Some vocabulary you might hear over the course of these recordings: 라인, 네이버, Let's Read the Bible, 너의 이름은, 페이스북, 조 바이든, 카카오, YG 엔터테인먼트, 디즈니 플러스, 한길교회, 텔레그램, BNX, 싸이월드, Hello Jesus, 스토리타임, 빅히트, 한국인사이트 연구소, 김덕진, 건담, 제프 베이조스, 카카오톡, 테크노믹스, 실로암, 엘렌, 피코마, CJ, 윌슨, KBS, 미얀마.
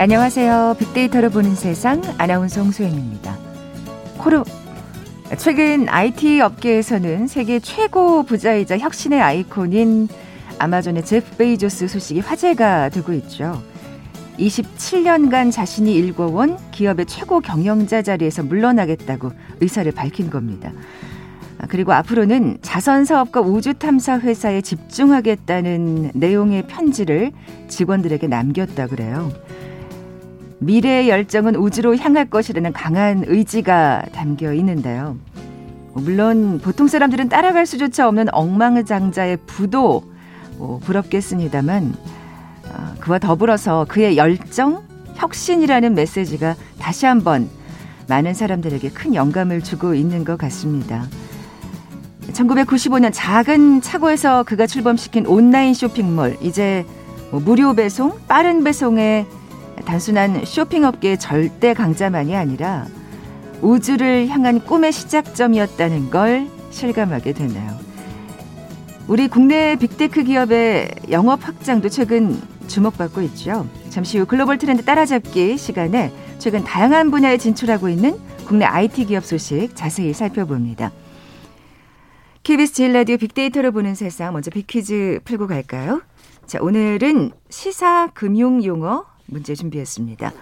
안녕하세요. 빅데이터로 보는 세상 아나운서 홍소연입니다. 최근 IT 업계에서는 세계 최고 부자이자 혁신의 아이콘인 아마존의 제프 베이조스 소식이 화제가 되고 있죠. 27년간 자신이 일궈온 기업의 최고 경영자 자리에서 물러나겠다고 의사를 밝힌 겁니다. 그리고 앞으로는 자선사업과 우주탐사회사에 집중하겠다는 내용의 편지를 직원들에게 남겼다 그래요. 미래의 열정은 우주로 향할 것이라는 강한 의지가 담겨 있는데요. 물론 보통 사람들은 따라갈 수조차 없는 엉망장자의 부도 부럽겠습니다만 그와 더불어서 그의 열정, 혁신이라는 메시지가 다시 한번 많은 사람들에게 큰 영감을 주고 있는 것 같습니다. 1995년 작은 차고에서 그가 출범시킨 온라인 쇼핑몰, 이제 무료 배송, 빠른 배송의 단순한 쇼핑업계의 절대 강자만이 아니라 우주를 향한 꿈의 시작점이었다는 걸 실감하게 되네요. 우리 국내 빅테크 기업의 영업 확장도 최근 주목받고 있죠. 잠시 후 글로벌 트렌드 따라잡기 시간에 최근 다양한 분야에 진출하고 있는 국내 IT 기업 소식 자세히 살펴봅니다. KBS 제일 라디오 빅데이터로 보는 세상, 먼저 빅퀴즈 풀고 갈까요? 자, 오늘은 시사 금융 용어 문제 준비했습니다.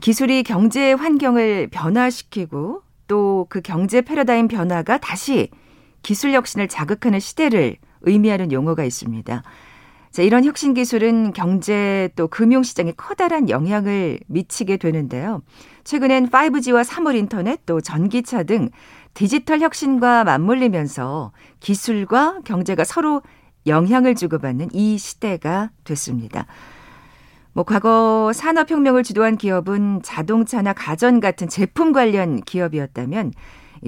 기술이 경제 환경을 변화시키고 또 그 경제 패러다임 변화가 다시 기술 혁신을 자극하는 시대를 의미하는 용어가 있습니다. 자, 이런 혁신 기술은 경제 또 금융 시장에 커다란 영향을 미치게 되는데요. 최근엔 5G와 사물인터넷 또 전기차 등 디지털 혁신과 맞물리면서 기술과 경제가 서로 영향을 주고받는 이 시대가 됐습니다. 과거 산업혁명을 주도한 기업은 자동차나 가전 같은 제품 관련 기업이었다면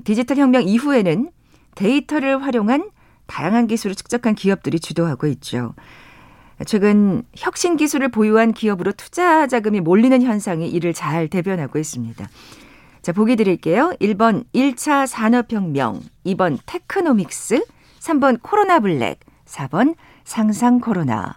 디지털 혁명 이후에는 데이터를 활용한 다양한 기술을 축적한 기업들이 주도하고 있죠. 최근 혁신 기술을 보유한 기업으로 투자 자금이 몰리는 현상이 이를 잘 대변하고 있습니다. 자, 보기 드릴게요. 1번 1차 산업혁명, 2번 테크노믹스, 3번 코로나 블랙, 4번 상상 코로나.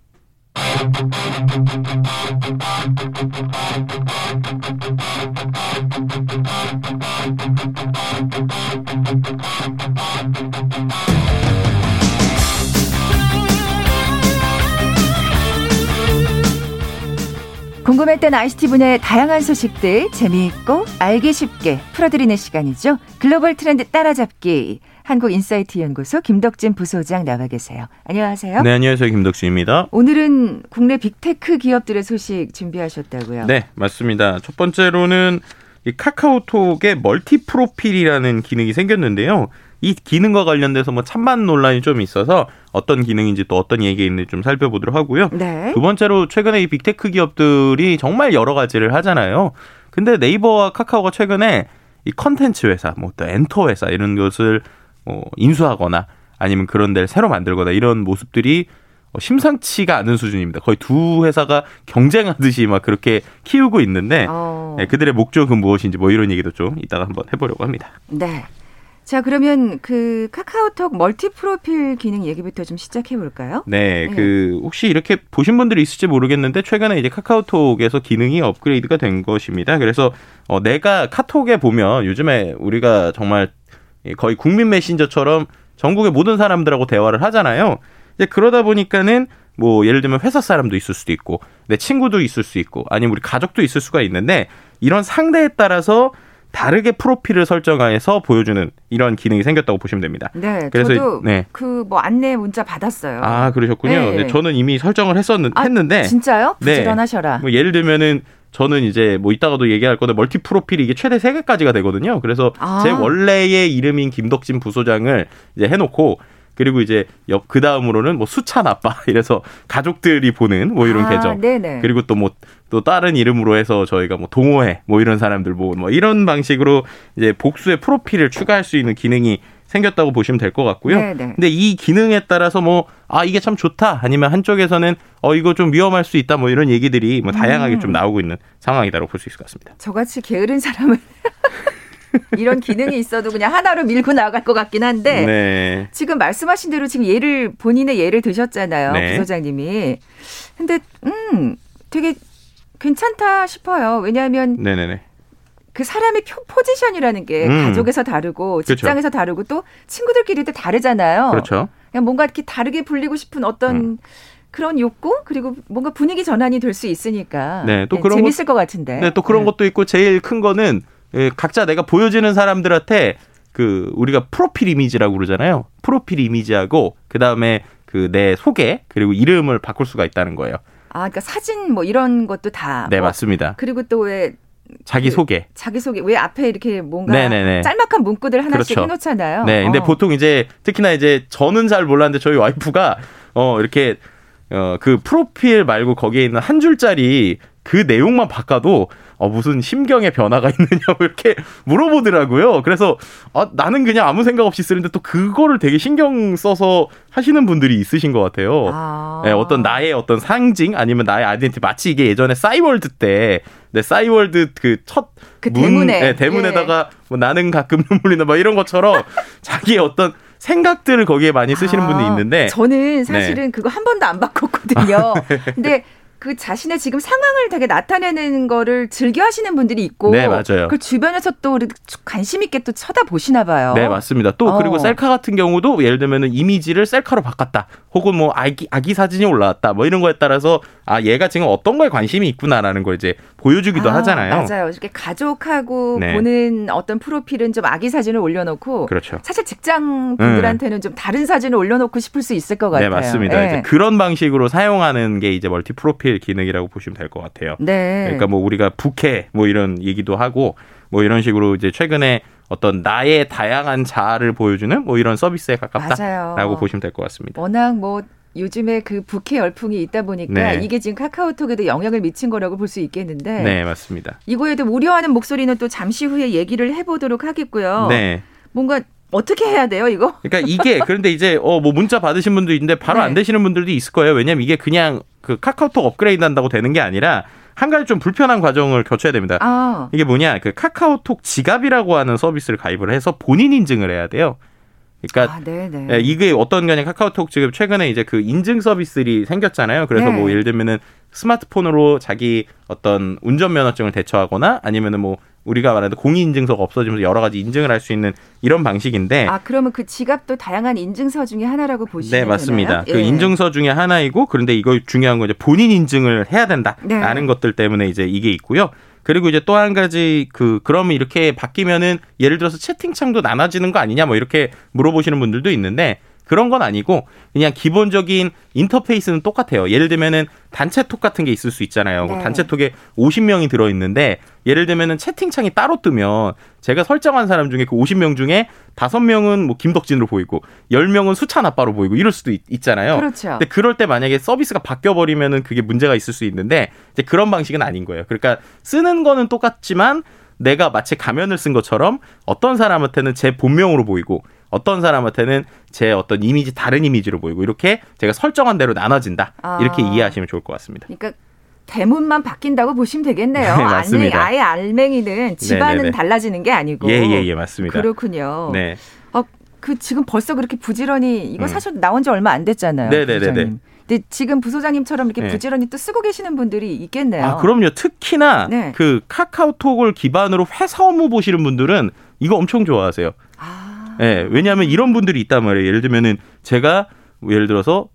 궁금했던 ICT 분야의 다양한 소식들 재미있고 알기 쉽게 풀어드리는 시간이죠. 글로벌 트렌드 따라잡기. 한국인사이트 연구소 김덕진 부소장 나와 계세요. 안녕하세요. 네, 안녕하세요. 김덕진입니다. 오늘은 국내 빅테크 기업들의 소식 준비하셨다고요? 네, 맞습니다. 첫 번째로는 이 카카오톡의 멀티 프로필이라는 기능이 생겼는데요. 이 기능과 관련돼서 찬반 논란이 좀 있어서 어떤 기능인지 또 어떤 얘기가 있는지 좀 살펴보도록 하고요. 네. 두 번째로 최근에 이 빅테크 기업들이 정말 여러 가지를 하잖아요. 근데 네이버와 카카오가 최근에 이 컨텐츠 회사, 또 엔터 회사 이런 것을 인수하거나 아니면 그런 데를 새로 만들거나 이런 모습들이 심상치가 않은 수준입니다. 거의 두 회사가 경쟁하듯이 막 그렇게 키우고 있는데 네, 그들의 목적은 무엇인지 이런 얘기도 좀 이따가 한번 해보려고 합니다. 네. 자, 그러면 그 카카오톡 멀티 프로필 기능 얘기부터 좀 시작해 볼까요? 네, 혹시 이렇게 보신 분들이 있을지 모르겠는데 최근에 이제 카카오톡에서 기능이 업그레이드가 된 것입니다. 그래서 내가 카톡에 보면 요즘에 우리가 정말 거의 국민 메신저처럼 전국의 모든 사람들하고 대화를 하잖아요. 이제 그러다 보니까는 예를 들면 회사 사람도 있을 수도 있고 내 친구도 있을 수 있고 아니면 우리 가족도 있을 수가 있는데 이런 상대에 따라서 다르게 프로필을 설정해서 보여주는 이런 기능이 생겼다고 보시면 됩니다. 네, 그래서 저도 안내 문자 받았어요. 아, 그러셨군요. 네. 네, 저는 이미 설정을 했는데. 아, 진짜요? 부지런하셔라. 네, 예를 들면은 저는 이제 이따가도 얘기할 건데 멀티 프로필이 이게 최대 3개까지가 되거든요. 그래서 제 원래의 이름인 김덕진 부소장을 이제 해놓고 그리고 이제 그 다음으로는 뭐 수찬 아빠 이래서 가족들이 보는 뭐 이런 계정. 네네. 그리고 또 뭐 또 다른 이름으로 해서 저희가 뭐 동호회 뭐 이런 사람들 보고 뭐 이런 방식으로 이제 복수의 프로필을 추가할 수 있는 기능이 생겼다고 보시면 될 것 같고요. 네네. 근데 이 기능에 따라서 뭐 아 이게 참 좋다 아니면 한쪽에서는 이거 좀 위험할 수 있다 뭐 이런 얘기들이 뭐 다양하게 좀 나오고 있는 상황이다라고 볼 수 있을 것 같습니다. 저같이 게으른 사람은 이런 기능이 있어도 그냥 하나로 밀고 나갈 것 같긴 한데 네. 지금 말씀하신 대로 지금 예를 본인의 예를 드셨잖아요. 네. 부소장님이. 근데 되게 괜찮다 싶어요. 왜냐하면 네네네. 그 사람의 포지션이라는 게 가족에서 다르고 직장에서 그렇죠. 다르고 또 친구들끼리도 다르잖아요. 그렇죠. 그냥 뭔가 이렇게 다르게 불리고 싶은 어떤 그런 욕구 그리고 뭔가 분위기 전환이 될 수 있으니까 네, 또 네, 그런 재밌을 것 같은데. 네, 또 그런 것도 있고 제일 큰 거는 각자 내가 보여지는 사람들한테 그 우리가 프로필 이미지라고 그러잖아요. 프로필 이미지하고 그다음에 그 내 소개 그리고 이름을 바꿀 수가 있다는 거예요. 아, 그러니까 사진 뭐 이런 것도 다. 네, 맞습니다. 그리고 또 왜 자기소개. 자기소개. 왜 앞에 이렇게 뭔가 네네네. 짤막한 문구들 하나씩 그렇죠. 해놓잖아요. 네. 근데 보통 이제 특히나 이제 저는 잘 몰랐는데 저희 와이프가 이렇게 그 프로필 말고 거기에 있는 한 줄짜리 그 내용만 바꿔도 무슨 심경의 변화가 있느냐고 이렇게 물어보더라고요. 그래서 나는 그냥 아무 생각 없이 쓰는데 또 그거를 되게 신경 써서 하시는 분들이 있으신 것 같아요. 아. 네, 어떤 나의 어떤 상징 아니면 나의 아이덴티티 마치 이게 예전에 싸이월드 때 네, 싸이월드 그 첫 대문에다가 예. 뭐 나는 가끔 눈물이나 막 이런 것처럼 자기의 어떤 생각들을 거기에 많이 쓰시는 분이 있는데 저는 사실은 네. 그거 한 번도 안 바꿨거든요. 근데 그 자신의 지금 상황을 되게 나타내는 거를 즐겨 하시는 분들이 있고 네, 맞아요. 그걸 주변에서 또 관심 있게 또 쳐다보시나 봐요. 네, 맞습니다. 또 그리고 셀카 같은 경우도 예를 들면 이미지를 셀카로 바꿨다. 혹은 뭐 아기 사진이 올라왔다. 뭐 이런 거에 따라서 아, 얘가 지금 어떤 거에 관심이 있구나라는 걸 이제 보여주기도 하잖아요. 맞아요. 이렇게 가족하고 네. 보는 어떤 프로필은 좀 아기 사진을 올려놓고 그렇죠. 사실 직장 분들한테는 좀 다른 사진을 올려놓고 싶을 수 있을 것 같아요. 네, 맞습니다. 네. 이제 그런 방식으로 사용하는 게 이제 멀티 프로필 기능이라고 보시면 될 것 같아요. 네. 그러니까 뭐 우리가 부캐 뭐 이런 얘기도 하고 뭐 이런 식으로 이제 최근에 어떤 나의 다양한 자아를 보여주는 뭐 이런 서비스에 가깝다라고 맞아요. 보시면 될 것 같습니다. 워낙 뭐 요즘에 그 부캐 열풍이 있다 보니까 네. 이게 지금 카카오톡에도 영향을 미친 거라고 볼 수 있겠는데. 네, 맞습니다. 이거에 대해 우려하는 목소리는 또 잠시 후에 얘기를 해보도록 하겠고요. 네. 뭔가 어떻게 해야 돼요, 이거? 그러니까 이게 그런데 이제 뭐 문자 받으신 분도 있는데 바로 네. 안 되시는 분들도 있을 거예요. 왜냐면 이게 그냥 그 카카오톡 업그레이드 한다고 되는 게 아니라 한 가지 좀 불편한 과정을 거쳐야 됩니다. 아. 이게 뭐냐? 그 카카오톡 지갑이라고 하는 서비스를 가입을 해서 본인 인증을 해야 돼요. 그러니까 예, 이게 어떤 거냐? 카카오톡 지금 최근에 이제 그 인증 서비스들이 생겼잖아요. 그래서 네. 뭐 예를 들면은 스마트폰으로 자기 어떤 운전면허증을 대처하거나 아니면은 뭐 우리가 말하는 공인인증서가 없어지면서 여러 가지 인증을 할 수 있는 이런 방식인데 아 그러면 그 지갑도 다양한 인증서 중에 하나라고 보시면 되나요? 네 맞습니다. 예. 그 인증서 중에 하나이고 그런데 이거 중요한 건 이제 본인 인증을 해야 된다라는 네. 것들 때문에 이제 이게 있고요. 그리고 이제 또 한 가지 그러면 이렇게 바뀌면은 예를 들어서 채팅창도 나눠지는 거 아니냐 뭐 이렇게 물어보시는 분들도 있는데 그런 건 아니고 그냥 기본적인 인터페이스는 똑같아요. 예를 들면은 단체톡 같은 게 있을 수 있잖아요. 네. 단체톡에 50명이 들어있는데 예를 들면은 채팅창이 따로 뜨면 제가 설정한 사람 중에 그 50명 중에 5명은 뭐 김덕진으로 보이고 10명은 수찬 아빠로 보이고 이럴 수도 있잖아요. 그렇죠. 근데 그럴 때 만약에 서비스가 바뀌어버리면은 그게 문제가 있을 수 있는데 이제 그런 방식은 아닌 거예요. 그러니까 쓰는 거는 똑같지만 내가 마치 가면을 쓴 것처럼 어떤 사람한테는 제 본명으로 보이고 어떤 사람한테는 제 어떤 이미지 다른 이미지로 보이고 이렇게 제가 설정한 대로 나눠진다. 이렇게 이해하시면 좋을 것 같습니다. 그러니까 대문만 바뀐다고 보시면 되겠네요. 네, 맞습니다. 아예 알맹이는 집안은 네네네. 달라지는 게 아니고. 예, 맞습니다. 그렇군요. 네. 그 지금 벌써 그렇게 부지런히 이거 사실 나온 지 얼마 안 됐잖아요. 네네네. 근데 지금 부소장님처럼 이렇게 부지런히 또 쓰고 계시는 분들이 있겠네요. 아, 그럼요. 특히나 네. 그 카카오톡을 기반으로 회사 업무 보시는 분들은 이거 엄청 좋아하세요. 아. 네, 왜냐하면 이런 분들이 있단 말이에요. 예를 들면은 제가 예를 들어서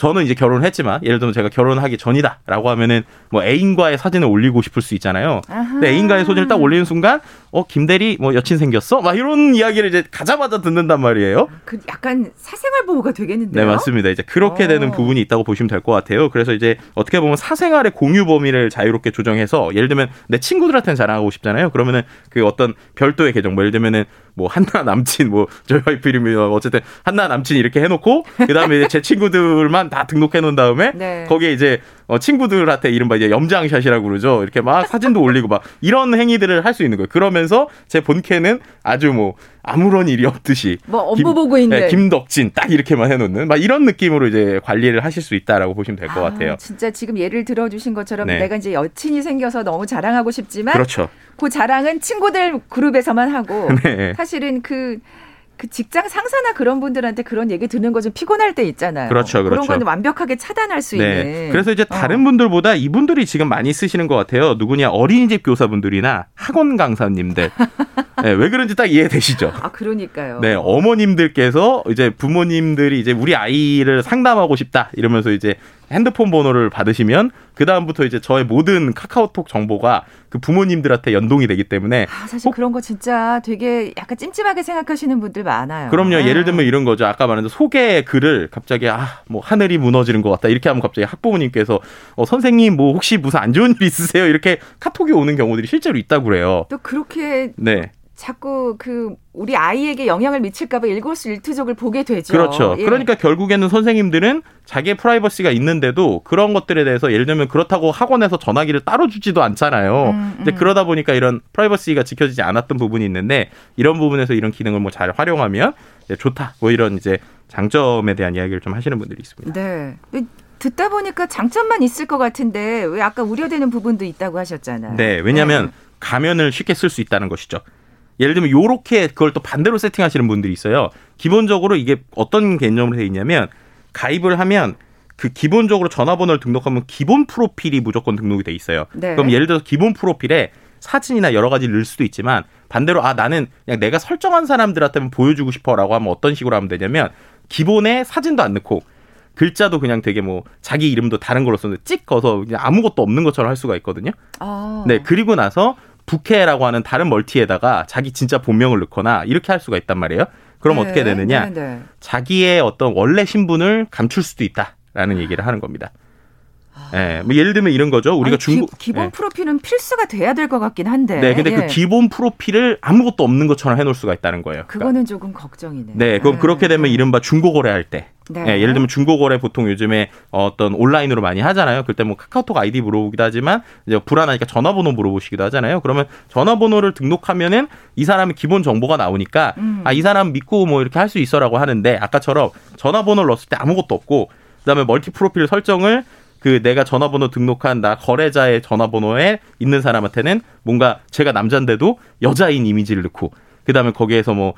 저는 이제 결혼을 했지만 예를 들면 제가 결혼하기 전이다라고 하면은 뭐 애인과의 사진을 올리고 싶을 수 있잖아요. 아하. 근데 애인과의 사진을 딱 올리는 순간 김대리 뭐 여친 생겼어? 막 이런 이야기를 이제 가자마자 듣는단 말이에요. 그 약간 사생활 보호가 되겠는데요? 네, 맞습니다. 이제 그렇게 되는 부분이 있다고 보시면 될 것 같아요. 그래서 이제 어떻게 보면 사생활의 공유 범위를 자유롭게 조정해서 예를 들면 내 친구들한테는 자랑하고 싶잖아요. 그러면은 그 어떤 별도의 계정 뭐 예를 들면은 뭐 한나 남친 뭐 저희 와이프 이름이 어쨌든 한나 남친 이렇게 해놓고 그다음에 이제 제 친구들만 다 등록해 놓은 다음에 네. 거기에 이제 친구들한테 이른바 이제 염장샷이라고 그러죠. 이렇게 막 사진도 올리고 막 이런 행위들을 할 수 있는 거예요. 그러면서 제 본캐는 아주 뭐 아무런 일이 없듯이 뭐 업무 보고 있는 김덕진 딱 이렇게만 해놓는 막 이런 느낌으로 이제 관리를 하실 수 있다라고 보시면 될 것 같아요. 진짜 지금 예를 들어주신 것처럼 네. 내가 이제 여친이 생겨서 너무 자랑하고 싶지만 그렇죠. 그 자랑은 친구들 그룹에서만 하고 네. 사실은 그 직장 상사나 그런 분들한테 그런 얘기 듣는 거 좀 피곤할 때 있잖아요. 그렇죠, 그렇죠. 그런 건 완벽하게 차단할 수 네. 있는. 그래서 이제 다른 분들보다 이분들이 지금 많이 쓰시는 것 같아요. 누구냐 어린이집 교사분들이나 학원 강사님들. 네, 왜 그런지 딱 이해되시죠? 아, 그러니까요. 네, 어머님들께서 이제 부모님들이 이제 우리 아이를 상담하고 싶다 이러면서 이제 핸드폰 번호를 받으시면 그 다음부터 이제 저의 모든 카카오톡 정보가 그 부모님들한테 연동이 되기 때문에 사실 그런 거 진짜 되게 약간 찜찜하게 생각하시는 분들 많아요. 그럼요. 예를 들면 이런 거죠. 아까 말한 소개 글을 갑자기 뭐 하늘이 무너지는 것 같다 이렇게 하면 갑자기 학부모님께서 선생님 뭐 혹시 무슨 안 좋은 일 있으세요? 이렇게 카톡이 오는 경우들이 실제로 있다고 그래요. 또 그렇게 네. 자꾸 그 우리 아이에게 영향을 미칠까 봐 일거수일투족을 보게 되죠. 그렇죠. 예. 그러니까 결국에는 선생님들은 자기의 프라이버시가 있는데도 그런 것들에 대해서 예를 들면 그렇다고 학원에서 전화기를 따로 주지도 않잖아요. 이제 그러다 보니까 이런 프라이버시가 지켜지지 않았던 부분이 있는데 이런 부분에서 이런 기능을 뭐 잘 활용하면 좋다. 뭐 이런 이제 장점에 대한 이야기를 좀 하시는 분들이 있습니다. 네. 듣다 보니까 장점만 있을 것 같은데 왜 아까 우려되는 부분도 있다고 하셨잖아요. 네. 왜냐하면 가면을 쉽게 쓸 수 있다는 것이죠. 예를 들면 요렇게 그걸 또 반대로 세팅하시는 분들이 있어요. 기본적으로 이게 어떤 개념으로 되어 있냐면 가입을 하면 그 기본적으로 전화번호를 등록하면 기본 프로필이 무조건 등록이 돼 있어요. 네. 그럼 예를 들어서 기본 프로필에 사진이나 여러 가지를 넣을 수도 있지만 반대로 나는 그냥 내가 설정한 사람들한테만 보여주고 싶어라고 하면 어떤 식으로 하면 되냐면 기본에 사진도 안 넣고 글자도 그냥 되게 뭐 자기 이름도 다른 걸로 써서 찍어서 그냥 아무것도 없는 것처럼 할 수가 있거든요. 네, 그리고 나서 부캐라고 하는 다른 멀티에다가 자기 진짜 본명을 넣거나 이렇게 할 수가 있단 말이에요. 그럼 네, 어떻게 되느냐. 네, 네. 자기의 어떤 원래 신분을 감출 수도 있다라는 얘기를 하는 겁니다. 네, 뭐 예를 들면 이런 거죠. 우리가 기본 네. 프로필은 필수가 돼야 될 것 같긴 한데. 네, 근데 예. 그 기본 프로필을 아무것도 없는 것처럼 해놓을 수가 있다는 거예요. 그거는 조금 걱정이네요. 네, 그럼 그렇게 되면 이른바 중고거래할 때. 네. 네, 예를 들면 중고거래 보통 요즘에 어떤 온라인으로 많이 하잖아요. 그때 뭐 카카오톡 아이디 물어보기도 하지만 이제 불안하니까 전화번호 물어보시기도 하잖아요. 그러면 전화번호를 등록하면은 이 사람의 기본 정보가 나오니까 이 사람 믿고 뭐 이렇게 할 수 있어라고 하는데 아까처럼 전화번호를 넣었을 때 아무것도 없고 그다음에 멀티 프로필 설정을 그 내가 전화번호 등록한 나 거래자의 전화번호에 있는 사람한테는 뭔가 제가 남잔데도 여자인 이미지를 넣고 그다음에 거기에서 뭐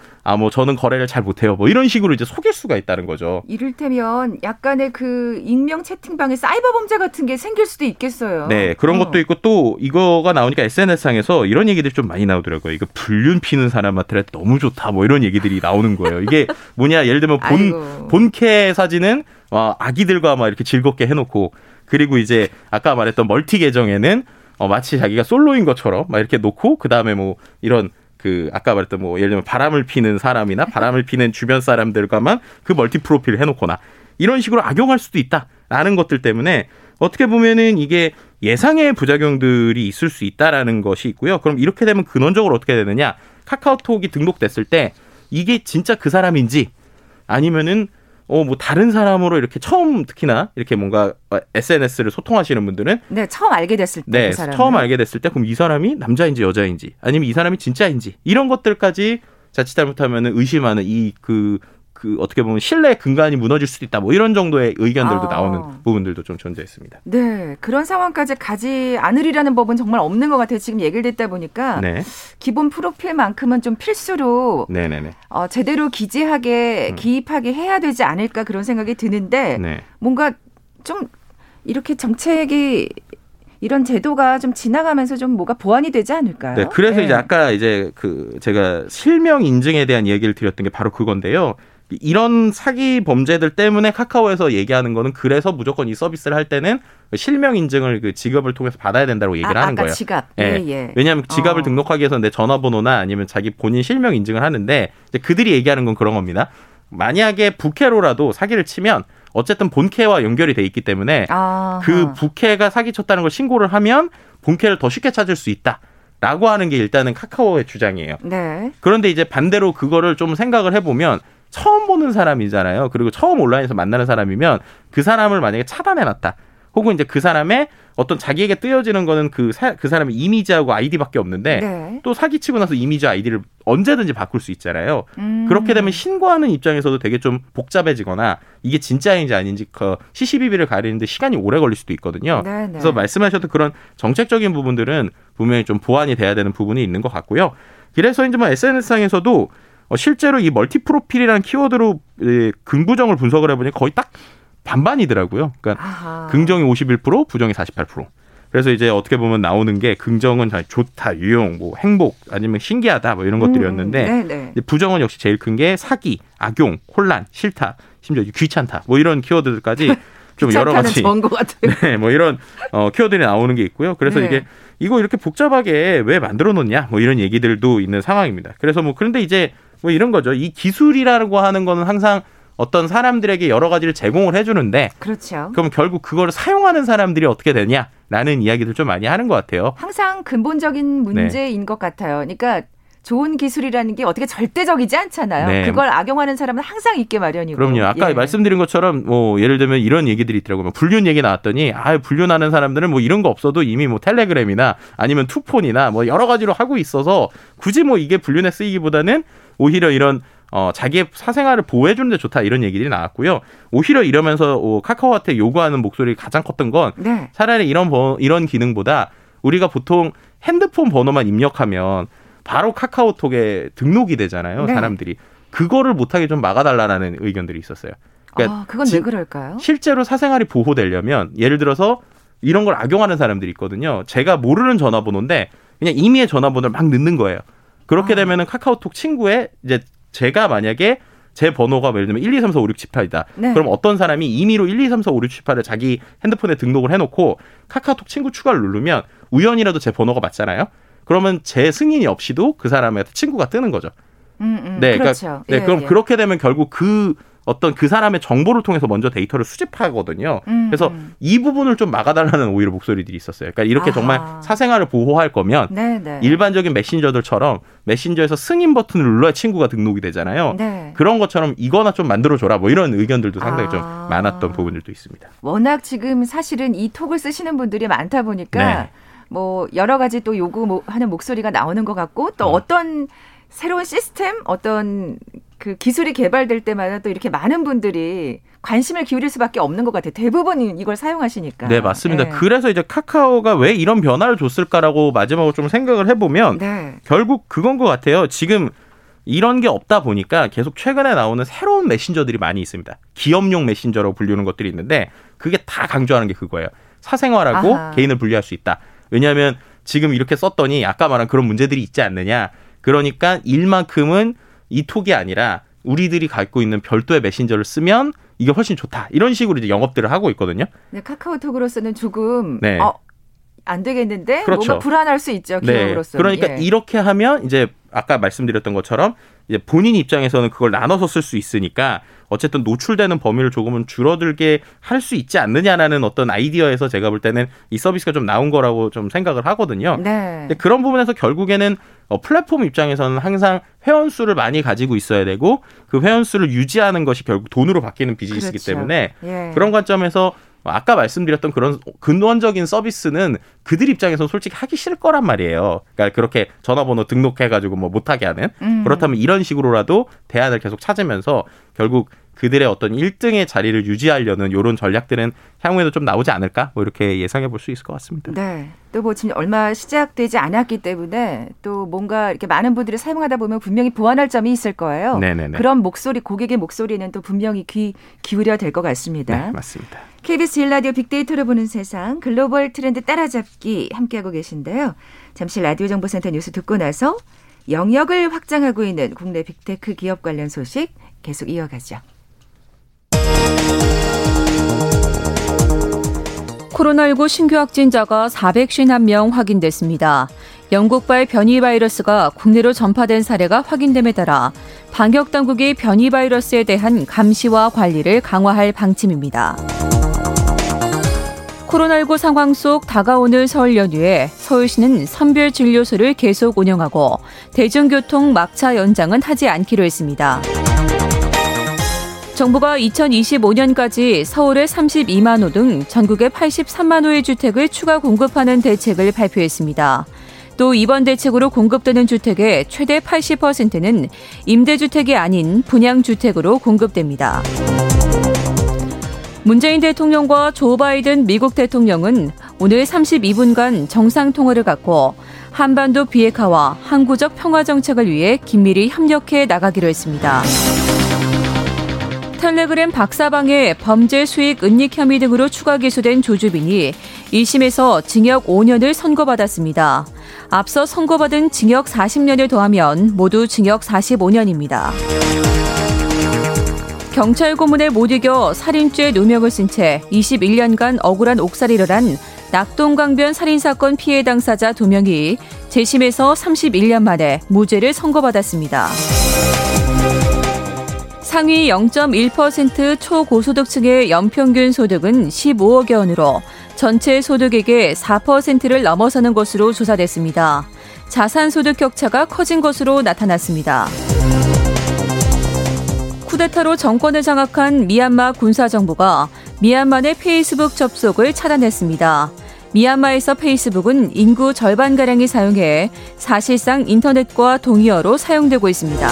저는 거래를 잘 못해요. 뭐 이런 식으로 이제 속일 수가 있다는 거죠. 이를테면 약간의 그 익명 채팅방의 사이버 범죄 같은 게 생길 수도 있겠어요. 네. 그런 것도 있고 또 이거가 나오니까 SNS상에서 이런 얘기들이 좀 많이 나오더라고요. 이거 불륜 피는 사람한테 너무 좋다. 뭐 이런 얘기들이 나오는 거예요. 이게 뭐냐. 예를 들면 본캐 사진은 아기들과 막 이렇게 즐겁게 해놓고 그리고 이제 아까 말했던 멀티 계정에는 마치 자기가 솔로인 것처럼 막 이렇게 놓고 그다음에 뭐 이런 그 아까 말했던 뭐 예를 들면 바람을 피는 사람이나 바람을 피는 주변 사람들과만 그 멀티 프로필을 해놓거나 이런 식으로 악용할 수도 있다라는 것들 때문에 어떻게 보면은 이게 예상의 부작용들이 있을 수 있다라는 것이 있고요. 그럼 이렇게 되면 근원적으로 어떻게 되느냐? 카카오톡이 등록됐을 때 이게 진짜 그 사람인지 아니면은 뭐 다른 사람으로 이렇게 처음 특히나 이렇게 뭔가 SNS를 소통하시는 분들은 네, 처음 알게 됐을 때 네, 그 사람은. 처음 알게 됐을 때 그럼 이 사람이 남자인지 여자인지 아니면 이 사람이 진짜인지 이런 것들까지 자칫 잘못하면 의심하는 이 그 어떻게 보면 신뢰의 근간이 무너질 수도 있다. 뭐 이런 정도의 의견들도 나오는 부분들도 좀 존재했습니다. 네. 그런 상황까지 가지 않으리라는 법은 정말 없는 것 같아요. 지금 얘기를 듣다 보니까 네. 기본 프로필만큼은 좀 필수로 네네네. 제대로 기입하게 해야 되지 않을까 그런 생각이 드는데 네. 뭔가 좀 이렇게 정책이 이런 제도가 좀 지나가면서 좀 뭐가 보완이 되지 않을까요? 네. 그래서 네. 이제 아까 이제 그 제가 실명 인증에 대한 이야기를 드렸던 게 바로 그건데요. 이런 사기 범죄들 때문에 카카오에서 얘기하는 거는 그래서 무조건 이 서비스를 할 때는 실명 인증을 그 지갑을 통해서 받아야 된다고 얘기를 하는 거예요. 지갑. 예. 예. 왜냐하면 지갑을 등록하기 위해서 내 전화번호나 아니면 자기 본인 실명 인증을 하는데 이제 그들이 얘기하는 건 그런 겁니다. 만약에 부캐로라도 사기를 치면 어쨌든 본캐와 연결이 돼 있기 때문에 아하. 그 부캐가 사기쳤다는 걸 신고를 하면 본캐를 더 쉽게 찾을 수 있다. 라고 하는 게 일단은 카카오의 주장이에요. 네. 그런데 이제 반대로 그거를 좀 생각을 해보면 처음 보는 사람이잖아요. 그리고 처음 온라인에서 만나는 사람이면 그 사람을 만약에 차단해놨다. 혹은 이제 그 사람의 어떤 자기에게 띄어지는 거는 그 사람의 이미지하고 아이디밖에 없는데 네. 또 사기치고 나서 이미지 아이디를 언제든지 바꿀 수 있잖아요. 그렇게 되면 신고하는 입장에서도 되게 좀 복잡해지거나 이게 진짜인지 아닌지 시시비비를 가리는데 시간이 오래 걸릴 수도 있거든요. 네, 네. 그래서 말씀하셨던 그런 정책적인 부분들은 분명히 좀 보완이 돼야 되는 부분이 있는 것 같고요. 그래서 이제 뭐 SNS상에서도 실제로 이 멀티 프로필이라는 키워드로 긍부정을 분석을 해보니 거의 딱 반반이더라고요. 그러니까 아하. 긍정이 51%, 부정이 48%. 그래서 이제 어떻게 보면 나오는 게 긍정은 좋다, 유용, 뭐 행복, 아니면 신기하다 뭐 이런 것들이었는데 부정은 역시 제일 큰 게 사기, 악용, 혼란, 싫다, 심지어 귀찮다 뭐 이런 키워드들까지 좀 여러 가지 네, 뭐 이런 키워드들이 나오는 게 있고요. 그래서 네. 이거 이렇게 복잡하게 왜 만들어 놓냐 뭐 이런 얘기들도 있는 상황입니다. 그래서 뭐 그런데 이제 뭐 이런 거죠. 이 기술이라고 하는 거는 항상 어떤 사람들에게 여러 가지를 제공을 해주는데 그렇죠. 그럼 결국 그걸 사용하는 사람들이 어떻게 되냐라는 이야기들 좀 많이 하는 것 같아요. 항상 근본적인 문제인 네. 것 같아요. 그러니까 좋은 기술이라는 게 어떻게 절대적이지 않잖아요. 네. 그걸 악용하는 사람은 항상 있게 마련이고. 그럼요. 아까 예. 말씀드린 것처럼 뭐 예를 들면 이런 얘기들이 있더라고요. 불륜 얘기 나왔더니 불륜하는 사람들은 뭐 이런 거 없어도 이미 뭐 텔레그램이나 아니면 투폰이나 뭐 여러 가지로 하고 있어서 굳이 뭐 이게 불륜에 쓰이기보다는 오히려 이런 자기의 사생활을 보호해주는 데 좋다 이런 얘기들이 나왔고요. 오히려 이러면서 카카오한테 요구하는 목소리가 가장 컸던 건 네. 차라리 이런 기능보다 우리가 보통 핸드폰 번호만 입력하면 바로 카카오톡에 등록이 되잖아요. 네. 사람들이. 그거를 못하게 좀 막아달라는 의견들이 있었어요. 그러니까 그건 왜 그럴까요? 실제로 사생활이 보호되려면 예를 들어서 이런 걸 악용하는 사람들이 있거든요. 제가 모르는 전화번호인데 그냥 임의의 전화번호를 막 넣는 거예요. 그렇게 되면은 카카오톡 친구에 이제 제가 만약에 제 번호가 예를 들면 1, 2, 3, 4, 5, 6, 7, 8이다. 네. 그럼 어떤 사람이 임의로 1, 2, 3, 4, 5, 6, 7, 8을 자기 핸드폰에 등록을 해놓고 카카오톡 친구 추가를 누르면 우연이라도 제 번호가 맞잖아요. 그러면 제 승인이 없이도 그 사람한테 친구가 뜨는 거죠. 네, 그렇죠. 그러니까, 네, 예, 그럼 예. 그렇게 되면 결국 그 사람의 정보를 통해서 먼저 데이터를 수집하거든요. 그래서 이 부분을 좀 막아달라는 오히려 목소리들이 있었어요. 그러니까 이렇게 아하. 정말 사생활을 보호할 거면 네네. 일반적인 메신저들처럼 메신저에서 승인 버튼을 눌러야 친구가 등록이 되잖아요. 네. 그런 것처럼 이거나 좀 만들어줘라 뭐 이런 의견들도 상당히 좀 많았던 부분들도 있습니다. 워낙 지금 사실은 이 톡을 쓰시는 분들이 많다 보니까 네. 뭐 여러 가지 또 요구하는 목소리가 나오는 것 같고 또 어떤 새로운 시스템, 어떤 그 기술이 개발될 때마다 또 이렇게 많은 분들이 관심을 기울일 수밖에 없는 것 같아요. 대부분 이걸 사용하시니까. 네, 맞습니다. 네. 그래서 이제 카카오가 왜 이런 변화를 줬을까라고 마지막으로 좀 생각을 해보면 네. 결국 그건 것 같아요. 지금 이런 게 없다 보니까 계속 최근에 나오는 새로운 메신저들이 많이 있습니다. 기업용 메신저라고 불리는 것들이 있는데 그게 다 강조하는 게 그거예요. 사생활하고 아하. 개인을 분리할 수 있다. 왜냐하면 지금 이렇게 썼더니 아까 말한 그런 문제들이 있지 않느냐. 그러니까 일만큼은 이 톡이 아니라 우리들이 갖고 있는 별도의 메신저를 쓰면 이게 훨씬 좋다. 이런 식으로 이제 영업들을 하고 있거든요. 네, 카카오톡으로서는 조금 네. 안 되겠는데 그렇죠. 뭔가 불안할 수 있죠. 기업으로서는. 네. 그러니까 예. 이렇게 하면 이제 아까 말씀드렸던 것처럼 이제 본인 입장에서는 그걸 나눠서 쓸 수 있으니까 어쨌든 노출되는 범위를 조금은 줄어들게 할 수 있지 않느냐라는 어떤 아이디어에서 제가 볼 때는 이 서비스가 좀 나온 거라고 좀 생각을 하거든요. 네. 근데 그런 부분에서 결국에는 플랫폼 입장에서는 항상 회원수를 많이 가지고 있어야 되고 그 회원수를 유지하는 것이 결국 돈으로 바뀌는 비즈니스이기 그렇죠. 때문에 예. 그런 관점에서 아까 말씀드렸던 그런 근원적인 서비스는 그들 입장에서는 솔직히 하기 싫을 거란 말이에요. 그러니까 그렇게 전화번호 등록해가지고 뭐 못하게 하는. 그렇다면 이런 식으로라도 대안을 계속 찾으면서 결국 그들의 어떤 1등의 자리를 유지하려는 이런 전략들은 향후에도 좀 나오지 않을까? 뭐 이렇게 예상해 볼 수 있을 것 같습니다. 네. 또 뭐 지금 얼마 시작되지 않았기 때문에 또 뭔가 이렇게 많은 분들이 사용하다 보면 분명히 보완할 점이 있을 거예요. 네네네. 그런 목소리, 고객의 목소리는 또 분명히 귀 기울여야 될 것 같습니다. 네, 맞습니다. KBS 1라디오 빅데이터로 보는 세상 글로벌 트렌드 따라잡기 함께하고 계신데요. 잠시 라디오 정보센터 뉴스 듣고 나서 영역을 확장하고 있는 국내 빅테크 기업 관련 소식 계속 이어가죠. 코로나19 신규 확진자가 451명 확인됐습니다. 영국발 변이 바이러스가 국내로 전파된 사례가 확인됨에 따라 방역당국이 변이 바이러스에 대한 감시와 관리를 강화할 방침입니다. 코로나19 상황 속 다가오는 설 연휴에 서울시는 선별진료소를 계속 운영하고 대중교통 막차 연장은 하지 않기로 했습니다. 정부가 2025년까지 서울에 32만 호 등 전국에 83만 호의 주택을 추가 공급하는 대책을 발표했습니다. 또 이번 대책으로 공급되는 주택의 최대 80%는 임대주택이 아닌 분양주택으로 공급됩니다. 문재인 대통령과 조 바이든 미국 대통령은 오늘 32분간 정상통화를 갖고 한반도 비핵화와 항구적 평화 정책을 위해 긴밀히 협력해 나가기로 했습니다. 텔레그램 박사방에 범죄 수익 은닉 혐의 등으로 추가 기소된 조주빈이 1심에서 징역 5년을 선고받았습니다. 앞서 선고받은 징역 40년을 더하면 모두 징역 45년입니다. 경찰 고문에 못 이겨 살인죄 누명을 쓴 채 21년간 억울한 옥살이를 한 낙동강변 살인사건 피해 당사자 2명이 재심에서 31년 만에 무죄를 선고받았습니다. 상위 0.1% 초고소득층의 연평균 소득은 15억여 원으로 전체 소득액의 4%를 넘어서는 것으로 조사됐습니다. 자산소득 격차가 커진 것으로 나타났습니다. 쿠데타로 정권을 장악한 미얀마 군사정부가 미얀마 내 페이스북 접속을 차단했습니다. 미얀마에서 페이스북은 인구 절반가량이 사용해 사실상 인터넷과 동의어로 사용되고 있습니다.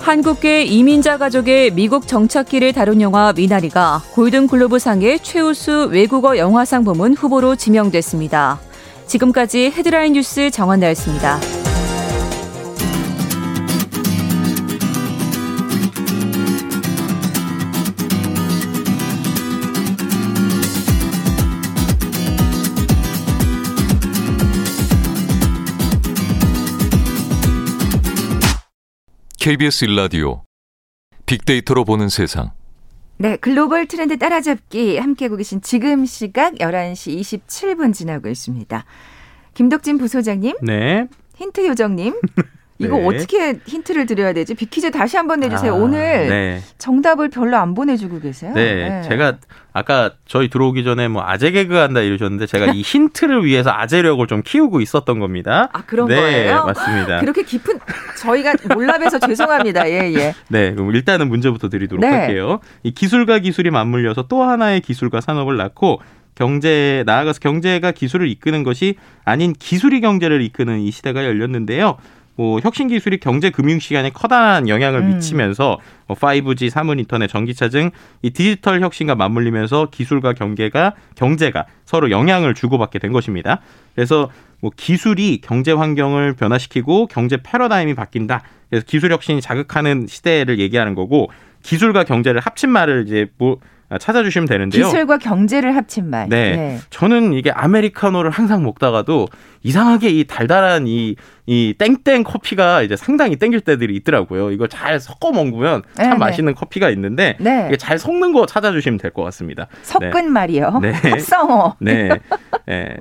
한국계 이민자 가족의 미국 정착기를 다룬 영화 미나리가 골든글로브상의 최우수 외국어 영화상 부문 후보로 지명됐습니다. 지금까지 헤드라인 뉴스 정한나였습니다. KBS 1라디오 빅데이터로 보는 세상. 네, 글로벌 트렌드 따라잡기 함께하고 계신 지금 시각 11시 27분 지나고 있습니다. 김덕진 부소장님. 네. 힌트 요정님. 이거 네. 어떻게 힌트를 드려야 되지? 빅퀴즈 다시 한번 내주세요. 오늘 네. 정답을 별로 안 보내주고 계세요. 네. 네. 제가 아까 저희 들어오기 전에 뭐 아재 개그한다 이러셨는데 제가 이 힌트를 위해서 아재력을 좀 키우고 있었던 겁니다. 아, 그런 네, 거예요? 맞습니다. 그렇게 깊은 저희가 몰라봬서 죄송합니다. 예. 네. 그럼 일단은 문제부터 드리도록 네. 할게요. 이 기술과 기술이 맞물려서 또 하나의 기술과 산업을 낳고 경제에 나아가서 경제가 기술을 이끄는 것이 아닌 기술이 경제를 이끄는 이 시대가 열렸는데요. 뭐 혁신기술이 경제 금융 시장에 커다란 영향을 미치면서 5G, 사물인터넷, 전기차 등 이 디지털 혁신과 맞물리면서 기술과 경제가 서로 영향을 주고받게 된 것입니다. 그래서 뭐 기술이 경제 환경을 변화시키고 경제 패러다임이 바뀐다. 그래서 기술 혁신이 자극하는 시대를 얘기하는 거고 기술과 경제를 합친 말을 이제 찾아주시면 되는데요. 기술과 경제를 합친 말. 네. 저는 이게 아메리카노를 항상 먹다가도 이상하게 이 달달한 이 땡땡 커피가 이제 상당히 땡길 때들이 있더라고요. 이걸 잘 섞어 먹으면 참 맛있는 커피가 있는데 이게 잘 섞는 거 찾아주시면 될 것 같습니다. 섞은 말이요. 네. 합성어. 네. 네.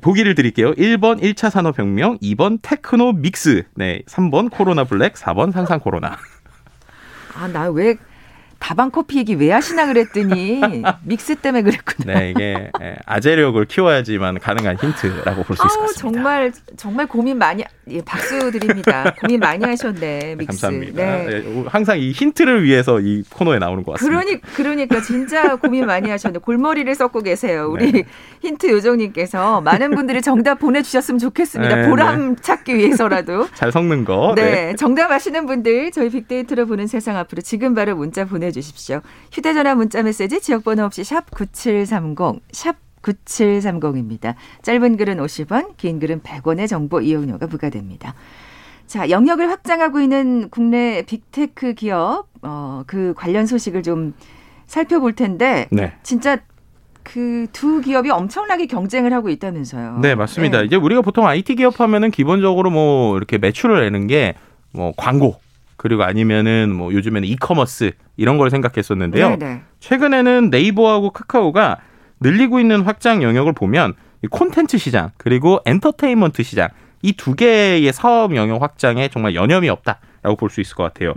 보기를 드릴게요. 1번 1차 산업혁명, 2번 테크노 믹스, 네. 3번 코로나 블랙, 4번 상상 코로나. 아, 나 왜... 다방 커피 얘기 왜 하시나 그랬더니 믹스 때문에 그랬구나. 네, 이게 아재력을 키워야지만 가능한 힌트라고 볼 수 있을 것 같습니다. 정말 고민 많이 박수 드립니다. 고민 많이 하셨네. 믹스. 감사합니다. 네. 항상 이 힌트를 위해서 이 코너에 나오는 것 같습니다. 그러니까 진짜 고민 많이 하셨네. 골머리를 썩고 계세요. 우리 힌트 요정님께서 많은 분들이 정답 보내주셨으면 좋겠습니다. 보람 찾기 위해서라도. 잘 섞는 거. 네. 정답 아시는 분들 저희 빅데이터로 보는 세상 앞으로 지금 바로 문자 보내주십시오. 휴대전화 문자메시지 지역번호 없이 샵 9730, 샵 9730입니다. 짧은 글은 50원, 긴 글은 100원의 정보 이용료가 부과됩니다. 자, 영역을 확장하고 있는 국내 빅테크 기업 그 관련 소식을 좀 살펴볼 텐데 진짜 그 두 기업이 엄청나게 경쟁을 하고 있다면서요. 네, 맞습니다. 이제 우리가 보통 IT 기업 하면은 기본적으로 뭐 이렇게 매출을 내는 게 뭐 광고 그리고 아니면은 뭐 요즘에는 이커머스 이런 걸 생각했었는데요. 네네. 최근에는 네이버하고 카카오가 늘리고 있는 확장 영역을 보면 이 콘텐츠 시장 그리고 엔터테인먼트 시장 이 두 개의 사업 영역 확장에 정말 여념이 없다라고 볼 수 있을 것 같아요.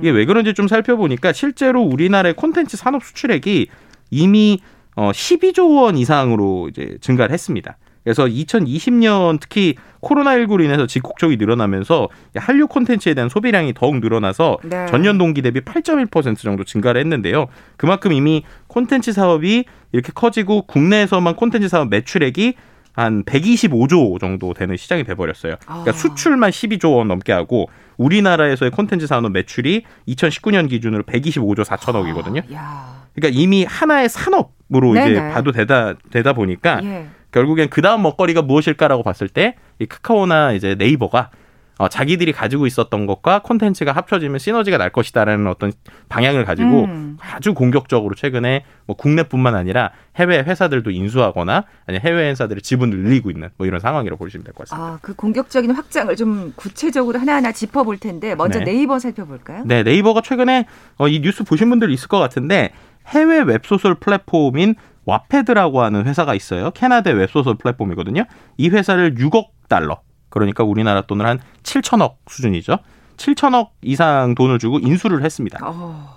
이게 왜 그런지 좀 살펴보니까 실제로 우리나라의 콘텐츠 산업 수출액이 이미 12조 원 이상으로 이제 증가를 했습니다. 그래서 2020년 특히 코로나19로 인해서 집콕적이 늘어나면서 한류 콘텐츠에 대한 소비량이 더욱 늘어나서 네. 전년 동기 대비 8.1% 정도 증가를 했는데요. 그만큼 이미 콘텐츠 사업이 이렇게 커지고 국내에서만 콘텐츠 사업 매출액이 한 125조 정도 되는 시장이 돼버렸어요. 그러니까 수출만 12조 원 넘게 하고 우리나라에서의 콘텐츠 산업 매출이 2019년 기준으로 125조 4천억이거든요. 그러니까 이미 하나의 산업으로 네네. 이제 봐도 되다 보니까 예. 결국엔 그 다음 먹거리가 무엇일까라고 봤을 때 이 카카오나 이제 네이버가 자기들이 가지고 있었던 것과 콘텐츠가 합쳐지면 시너지가 날 것이다라는 어떤 방향을 가지고 아주 공격적으로 최근에 뭐 국내뿐만 아니라 해외 회사들도 인수하거나 아니면 해외 회사들의 지분을 늘리고 있는 뭐 이런 상황이라고 보시면 될 것 같습니다. 그 공격적인 확장을 좀 구체적으로 하나하나 짚어볼 텐데 먼저 네. 네이버 살펴볼까요? 네, 네이버가 최근에 이 뉴스 보신 분들 있을 것 같은데 해외 웹소설 플랫폼인 와패드라고 하는 회사가 있어요. 캐나다의 웹소설 플랫폼이거든요. 이 회사를 6억 달러. 그러니까 우리나라 돈을 한 7천억 수준이죠. 7천억 이상 돈을 주고 인수를 했습니다.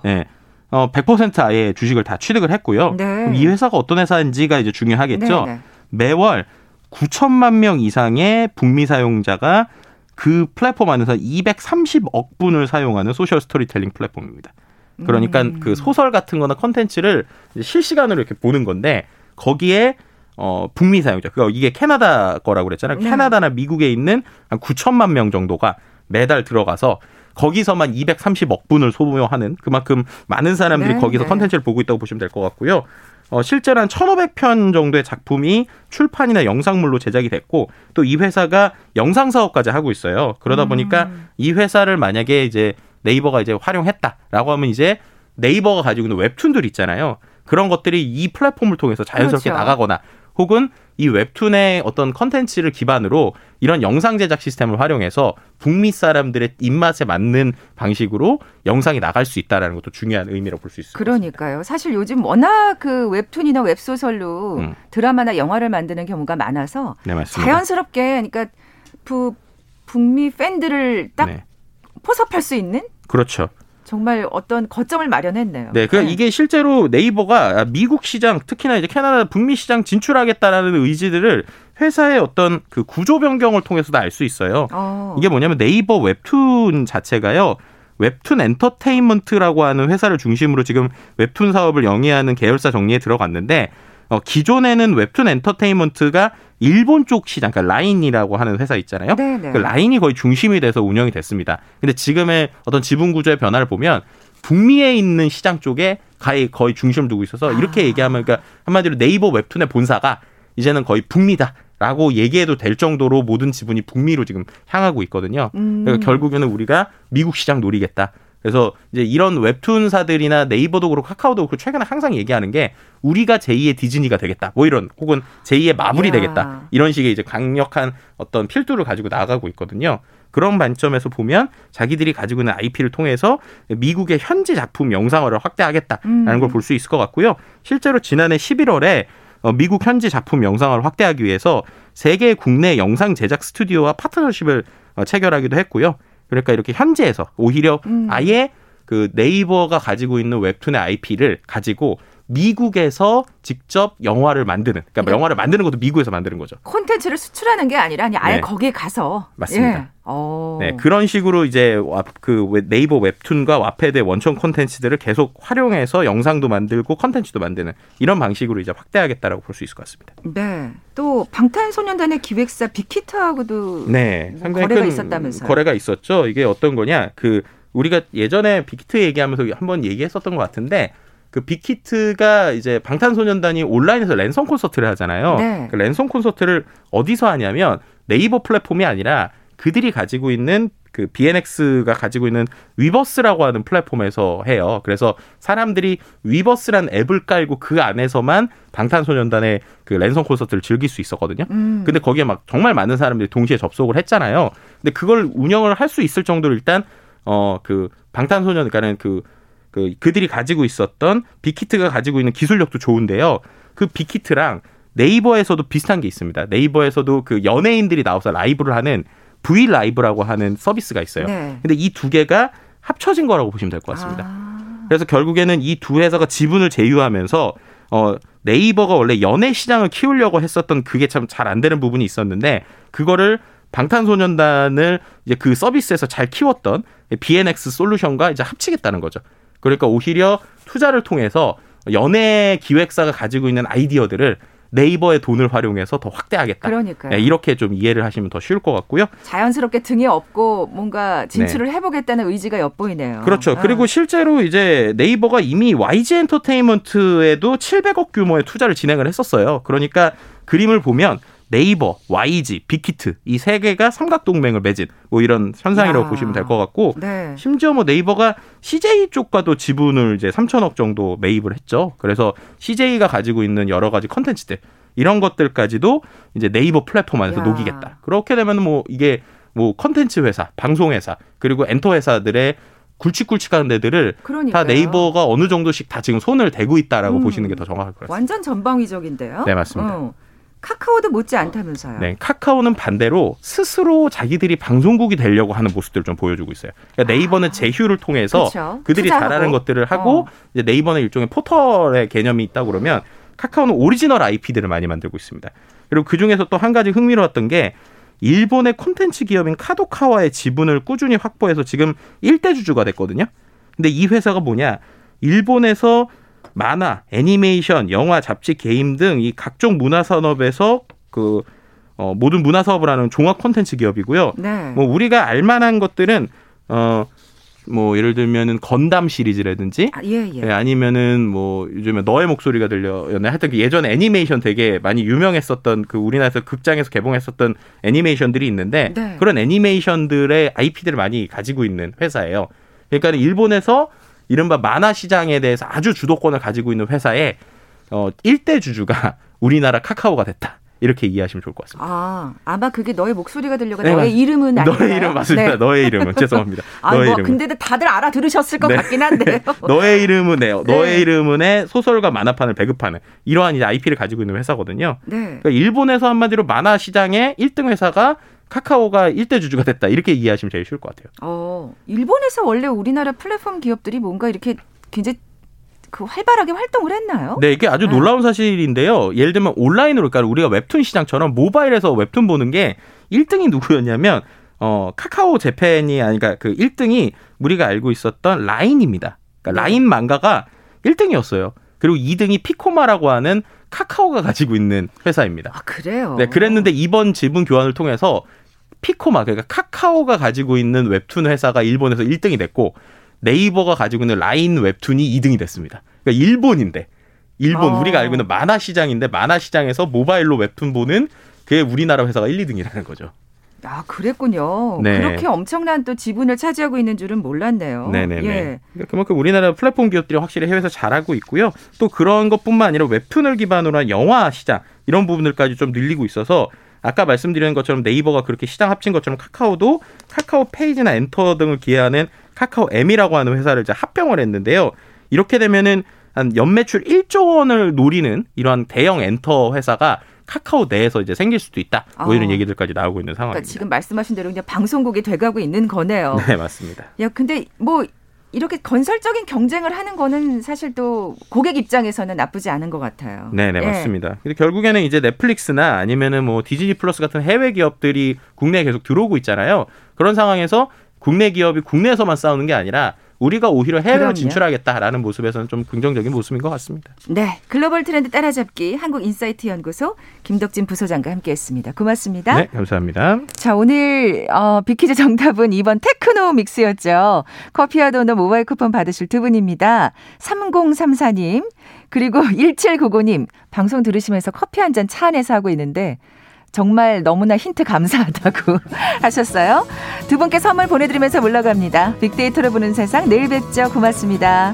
네. 100% 아예 주식을 다 취득을 했고요. 네. 그럼 이 회사가 어떤 회사인지가 이제 중요하겠죠. 네네. 매월 9천만 명 이상의 북미 사용자가 그 플랫폼 안에서 230억 분을 사용하는 소셜 스토리텔링 플랫폼입니다. 그러니까 그 소설 같은 거나 콘텐츠를 실시간으로 이렇게 보는 건데 거기에 북미 사용자, 그러니까 이게 캐나다 거라고 그랬잖아요. 캐나다나 미국에 있는 한 9천만 명 정도가 매달 들어가서 거기서만 230억 분을 소모하는 그만큼 많은 사람들이 네, 거기서 콘텐츠를 보고 있다고 보시면 될 것 같고요. 실제로 한 1,500편 정도의 작품이 출판이나 영상물로 제작이 됐고 또 이 회사가 영상 사업까지 하고 있어요. 그러다 보니까 이 회사를 만약에 이제 네이버가 이제 활용했다라고 하면 이제 네이버가 가지고 있는 웹툰들 있잖아요. 그런 것들이 이 플랫폼을 통해서 자연스럽게 그렇죠. 나가거나 혹은 이 웹툰의 어떤 컨텐츠를 기반으로 이런 영상 제작 시스템을 활용해서 북미 사람들의 입맛에 맞는 방식으로 영상이 나갈 수 있다는 것도 중요한 의미로 볼 수 있습니다. 그러니까요. 사실 요즘 워낙 그 웹툰이나 웹소설로 드라마나 영화를 만드는 경우가 많아서 네, 맞습니다. 자연스럽게 그러니까 북미 팬들을 딱 네. 포섭할 수 있는? 그렇죠. 정말 어떤 거점을 마련했네요. 네, 그러니까 이게 실제로 네이버가 미국 시장, 특히나 이제 캐나다 북미 시장 진출하겠다라는 의지들을 회사의 어떤 그 구조 변경을 통해서도 알 수 있어요. 이게 뭐냐면 네이버 웹툰 자체가요. 웹툰 엔터테인먼트라고 하는 회사를 중심으로 지금 웹툰 사업을 영위하는 계열사 정리에 들어갔는데 기존에는 웹툰 엔터테인먼트가 일본 쪽 시장, 그러니까 라인이라고 하는 회사 있잖아요. 그 라인이 거의 중심이 돼서 운영이 됐습니다. 근데 지금의 어떤 지분 구조의 변화를 보면 북미에 있는 시장 쪽에 거의 중심을 두고 있어서 이렇게 얘기하면 그러니까 한마디로 네이버 웹툰의 본사가 이제는 거의 북미다라고 얘기해도 될 정도로 모든 지분이 북미로 지금 향하고 있거든요. 그러니까 결국에는 우리가 미국 시장 노리겠다. 그래서 이제 이런 웹툰사들이나 네이버도 그렇고 카카오도 그렇고 최근에 항상 얘기하는 게 우리가 제2의 디즈니가 되겠다. 뭐 이런 혹은 제2의 마블이 되겠다. 이런 식의 이제 강력한 어떤 필두를 가지고 나가고 있거든요. 그런 관점에서 보면 자기들이 가지고 있는 IP를 통해서 미국의 현지 작품 영상화를 확대하겠다라는 걸 볼 수 있을 것 같고요. 실제로 지난해 11월에 미국 현지 작품 영상화를 확대하기 위해서 세 개의 국내 영상 제작 스튜디오와 파트너십을 체결하기도 했고요. 그러니까 이렇게 현지에서 오히려 아예 그 네이버가 가지고 있는 웹툰의 IP를 가지고 미국에서 직접 영화를 만드는, 그러니까 영화를 만드는 것도 미국에서 만드는 거죠. 콘텐츠를 수출하는 게 아니라 아예 네. 거기에 가서. 맞습니다. 예. 네, 그런 식으로 이제 그 네이버 웹툰과 와패드의 원천 콘텐츠들을 계속 활용해서 영상도 만들고 콘텐츠도 만드는 이런 방식으로 이제 확대하겠다라고 볼 수 있을 것 같습니다. 네. 또 방탄소년단의 기획사 빅히트하고도 네, 뭐 상당히 거래가 있었다면서요. 거래가 있었죠. 이게 어떤 거냐? 그 우리가 예전에 빅히트 얘기하면서 한번 얘기했었던 것 같은데 그 빅히트가 이제 방탄소년단이 온라인에서 랜선 콘서트를 하잖아요. 네. 그 랜선 콘서트를 어디서 하냐면 네이버 플랫폼이 아니라 그들이 가지고 있는 그 BNX가 가지고 있는 위버스라고 하는 플랫폼에서 해요. 그래서 사람들이 위버스란 앱을 깔고 그 안에서만 방탄소년단의 그 랜선 콘서트를 즐길 수 있었거든요. 근데 거기에 막 정말 많은 사람들이 동시에 접속을 했잖아요. 근데 그걸 운영을 할 수 있을 정도로 일단 그 방탄소년, 그러니까 그들이 가지고 있었던 빅히트가 가지고 있는 기술력도 좋은데요. 그 빅히트랑 네이버에서도 비슷한 게 있습니다. 네이버에서도 그 연예인들이 나와서 라이브를 하는 V 라이브라고 하는 서비스가 있어요. 네. 근데 이 두 개가 합쳐진 거라고 보시면 될 것 같습니다. 아. 그래서 결국에는 이 두 회사가 지분을 제휴하면서 네이버가 원래 연예 시장을 키우려고 했었던 그게 참 잘 안 되는 부분이 있었는데 그거를 방탄소년단을 이제 그 서비스에서 잘 키웠던 BNX 솔루션과 이제 합치겠다는 거죠. 그러니까 오히려 투자를 통해서 연예 기획사가 가지고 있는 아이디어들을 네이버의 돈을 활용해서 더 확대하겠다. 그러니까요. 네, 이렇게 좀 이해를 하시면 더 쉬울 것 같고요. 자연스럽게 등에 업고 뭔가 진출을 네. 해보겠다는 의지가 엿보이네요. 그렇죠. 아. 그리고 실제로 이제 네이버가 이미 YG 엔터테인먼트에도 700억 규모의 투자를 진행을 했었어요. 그러니까 그림을 보면 네이버, YG, 빅히트 이 세 개가 삼각동맹을 맺은 뭐 이런 현상이라고 보시면 될 것 같고 네. 심지어 뭐 네이버가 CJ 쪽과도 지분을 이제 3천억 정도 매입을 했죠. 그래서 CJ가 가지고 있는 여러 가지 컨텐츠들 이런 것들까지도 이제 네이버 플랫폼 안에서 녹이겠다. 그렇게 되면 뭐 이게 뭐 컨텐츠 회사, 방송 회사 그리고 엔터 회사들의 굵직굵직한 데들을 그러니까요. 다 네이버가 어느 정도씩 다 지금 손을 대고 있다라고 보시는 게 더 정확할 것 같습니다. 완전 전방위적인데요. 네 맞습니다. 카카오도 못지않다면서요. 네, 카카오는 반대로 스스로 자기들이 방송국이 되려고 하는 모습들을 좀 보여주고 있어요. 그러니까 네이버는 제휴를 통해서 그쵸. 그들이 투자하고. 잘하는 것들을 하고 이제 네이버는 일종의 포털의 개념이 있다고 그러면 카카오는 오리지널 IP들을 많이 만들고 있습니다. 그리고 그중에서 또 한 가지 흥미로웠던 게 일본의 콘텐츠 기업인 카도카와의 지분을 꾸준히 확보해서 지금 1대 주주가 됐거든요. 근데 이 회사가 뭐냐. 일본에서 만화, 애니메이션, 영화, 잡지, 게임 등 이 각종 문화 산업에서 그 모든 문화 사업을 하는 종합 콘텐츠 기업이고요. 네. 뭐 우리가 알만한 것들은 뭐 예를 들면은 건담 시리즈라든지 예, 아니면은 뭐 요즘에 너의 목소리가 들려였나 하여튼 예전 애니메이션 되게 많이 유명했었던 그 우리나라에서 극장에서 개봉했었던 애니메이션들이 있는데 네. 그런 애니메이션들의 IP들을 많이 가지고 있는 회사예요. 그러니까 일본에서 이른바 만화 시장에 대해서 아주 주도권을 가지고 있는 회사의 1대 주주가 우리나라 카카오가 됐다. 이렇게 이해하시면 좋을 것 같습니다. 아, 아마 그게 너의 목소리가 들려가 네, 너의 이름은 아니에요. 너의 이름 맞습니다. 네. 너의 이름은. 죄송합니다. 아, 너의 이름은. 근데 다들 알아들으셨을 것 네. 같긴 한데요. 너의 이름은, 네. 너의 이름은의 소설과 만화판을 배급하는 이러한 이제 IP를 가지고 있는 회사거든요. 네. 그러니까 일본에서 한마디로 만화 시장의 1등 회사가 카카오가 1대 주주가 됐다. 이렇게 이해하시면 제일 쉬울 것 같아요. 일본에서 원래 우리나라 플랫폼 기업들이 뭔가 이렇게 굉장히 그 활발하게 활동을 했나요? 네, 이게 아주 놀라운 사실인데요. 예를 들면 온라인으로, 그러니까 우리가 웹툰 시장처럼 모바일에서 웹툰 보는 게 1등이 누구였냐면 카카오 재팬이 아니니까 그 1등이 우리가 알고 있었던 라인입니다. 그러니까 라인 망가가 1등이었어요. 그리고 2등이 피코마라고 하는 카카오가 가지고 있는 회사입니다. 아, 그래요? 네, 그랬는데 이번 지분 교환을 통해서 피코마, 그러니까 카카오가 가지고 있는 웹툰 회사가 일본에서 1등이 됐고 네이버가 가지고 있는 라인 웹툰이 2등이 됐습니다. 그러니까 일본인데, 우리가 알고 있는 만화 시장인데 만화 시장에서 모바일로 웹툰 보는 그게 우리나라 회사가 1, 2등이라는 거죠. 아, 그랬군요. 네. 그렇게 엄청난 또 지분을 차지하고 있는 줄은 몰랐네요. 네네네. 예. 그만큼 우리나라 플랫폼 기업들이 확실히 해외에서 잘하고 있고요. 또 그런 것뿐만 아니라 웹툰을 기반으로 한 영화 시장 이런 부분들까지 좀 늘리고 있어서 아까 말씀드린 것처럼 네이버가 그렇게 시장 합친 것처럼 카카오도 카카오 페이지나 엔터 등을 기해하는 카카오 M이라고 하는 회사를 이제 합병을 했는데요. 이렇게 되면은 한 연매출 1조 원을 노리는 이러한 대형 엔터 회사가 카카오 내에서 이제 생길 수도 있다. 뭐 이런 얘기들까지 나오고 있는 상황입니다. 그러니까 지금 말씀하신 대로 그냥 방송국이 돼가고 있는 거네요. 네, 맞습니다. 야, 근데 뭐 이렇게 건설적인 경쟁을 하는 거는 사실 또 고객 입장에서는 나쁘지 않은 것 같아요. 네네, 예. 맞습니다. 근데 결국에는 이제 넷플릭스나 아니면은 뭐 디즈니 플러스 같은 해외 기업들이 국내에 계속 들어오고 있잖아요. 그런 상황에서 국내 기업이 국내에서만 싸우는 게 아니라 우리가 오히려 해외로 진출하겠다라는 모습에서는 좀 긍정적인 모습인 것 같습니다. 네, 글로벌 트렌드 따라잡기 한국인사이트 연구소 김덕진 부소장과 함께했습니다. 고맙습니다. 네, 감사합니다. 자, 오늘 빅퀴즈 정답은 2번 테크노 믹스였죠. 커피와 도넛 모바일 쿠폰 받으실 두 분입니다. 3034님 그리고 1799님 방송 들으시면서 커피 한 잔 차 안에서 하고 있는데 정말 너무나 힌트 감사하다고 하셨어요. 두 분께 선물 보내드리면서 물러갑니다. 빅데이터로 보는 세상 내일 뵙죠. 고맙습니다.